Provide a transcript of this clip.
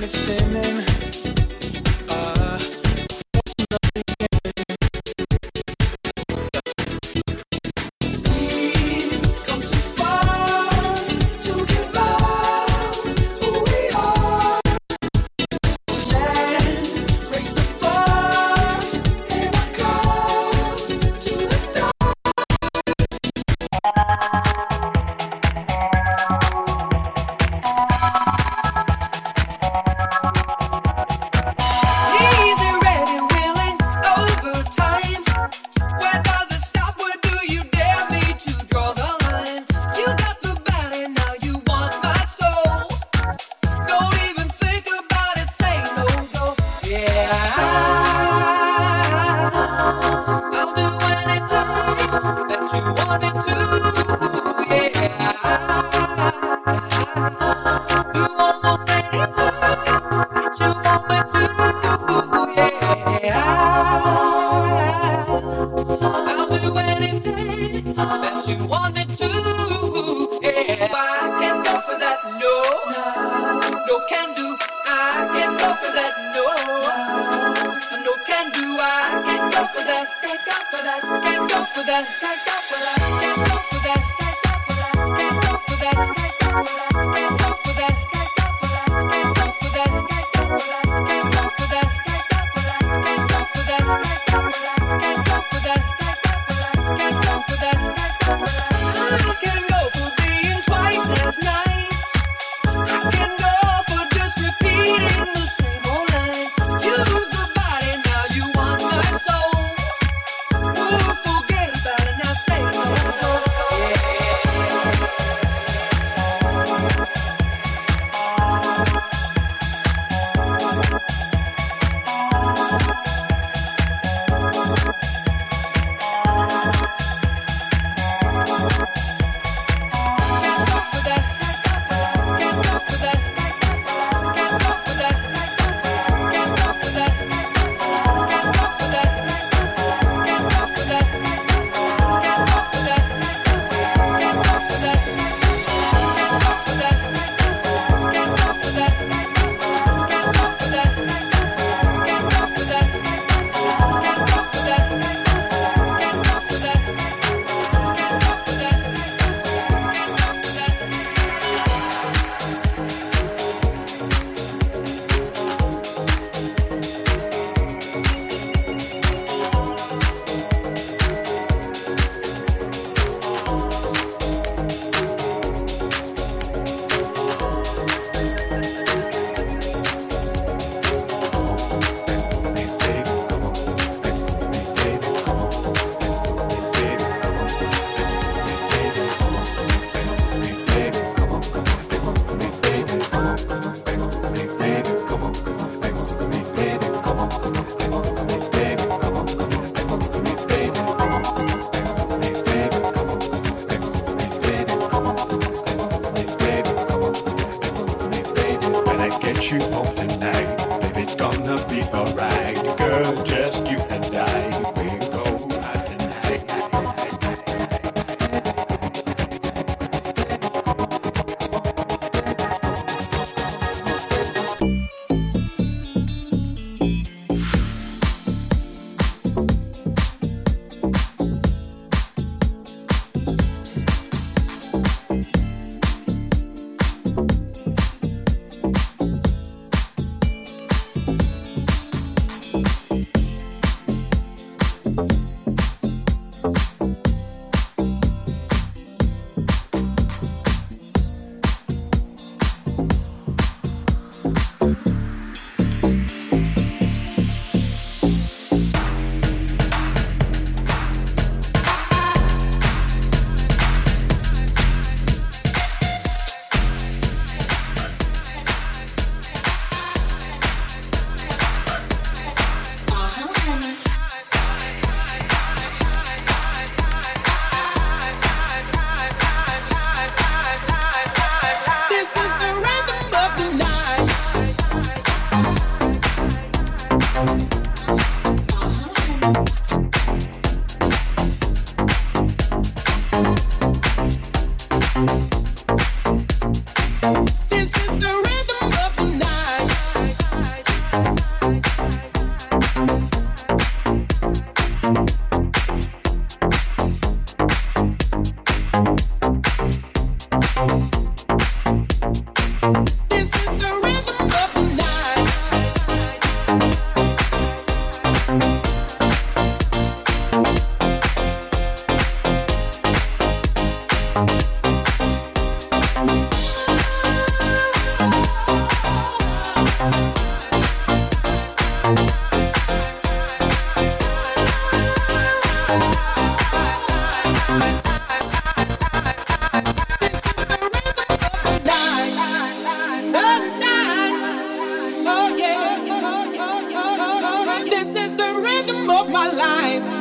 This is the rhythm of the night. of my life.